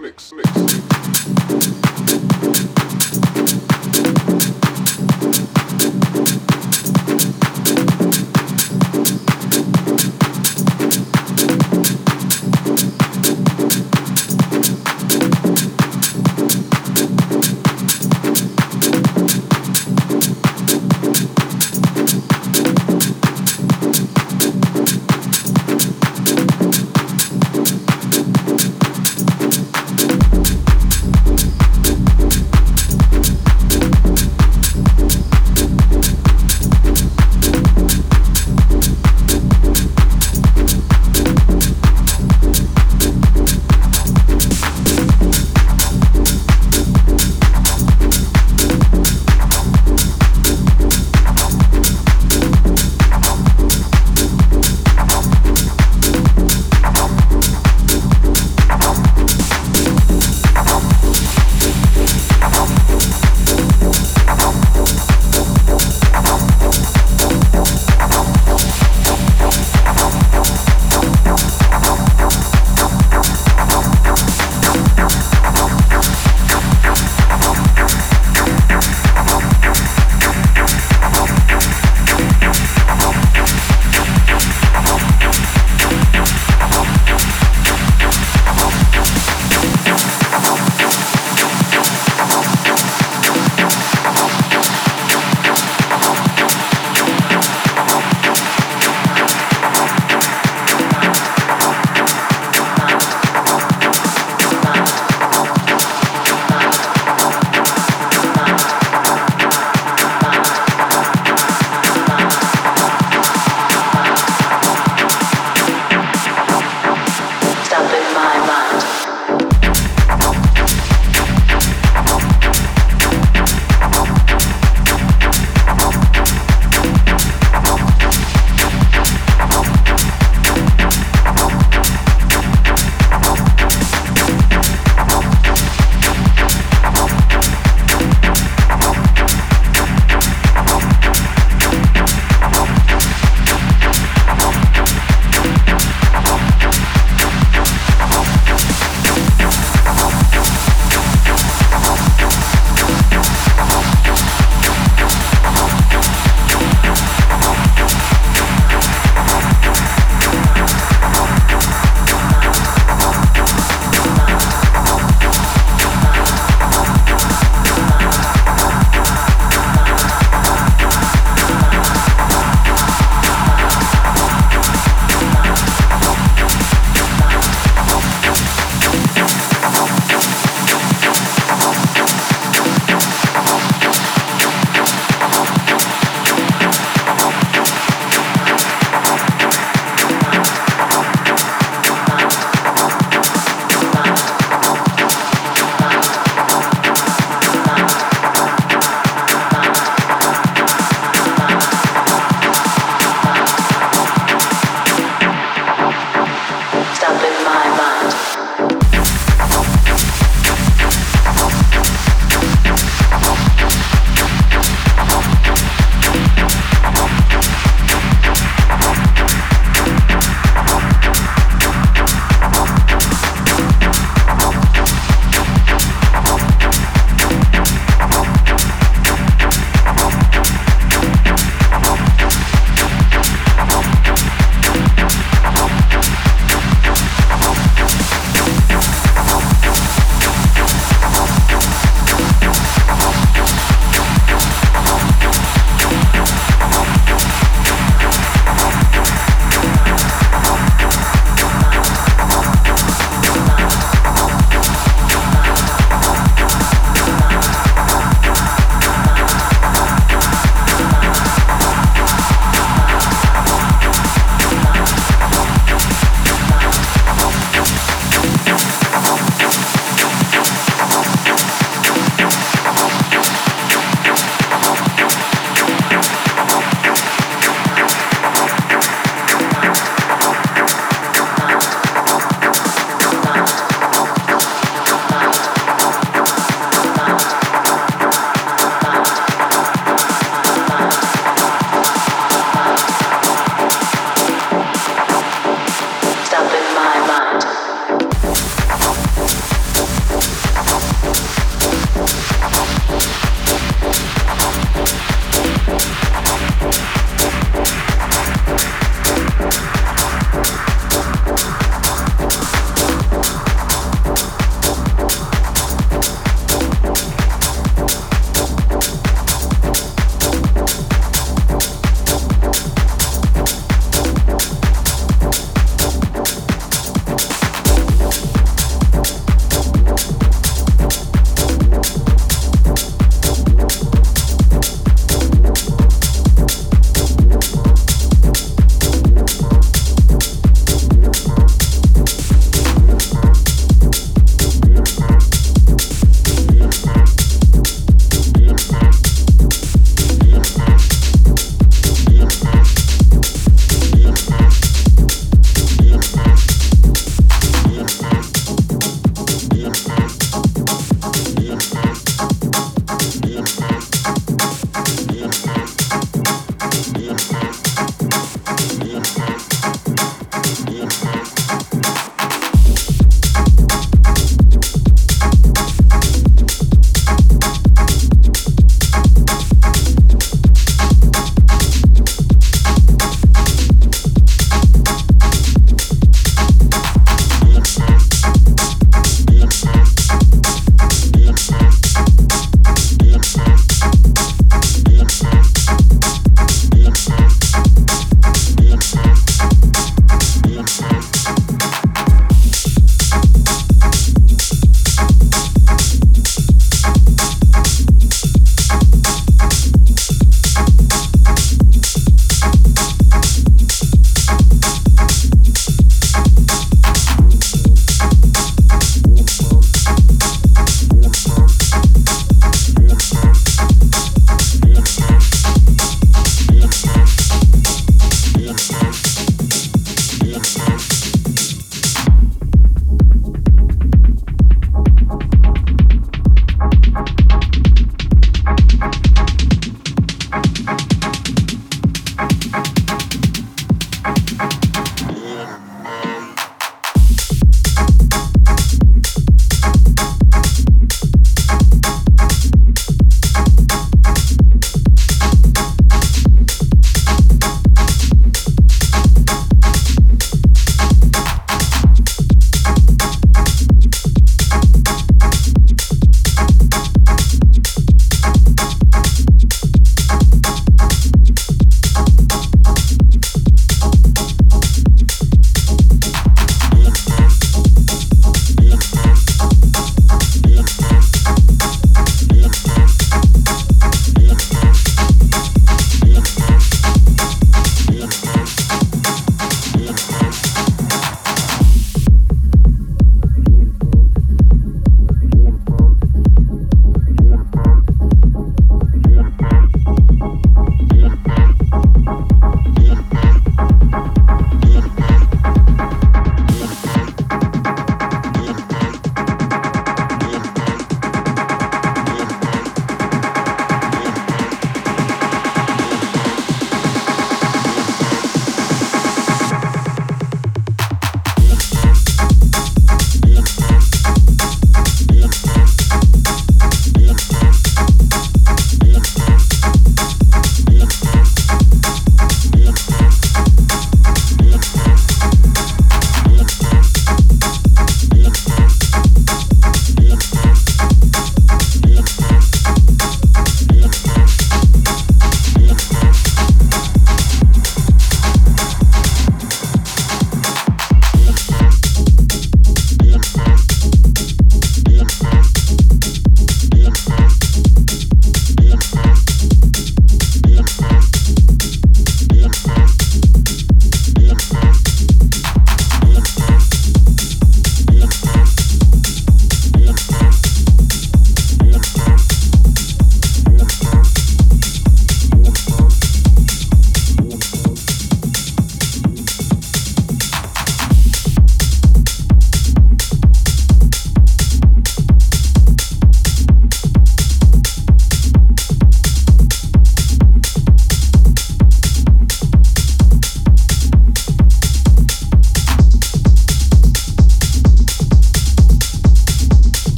Mix.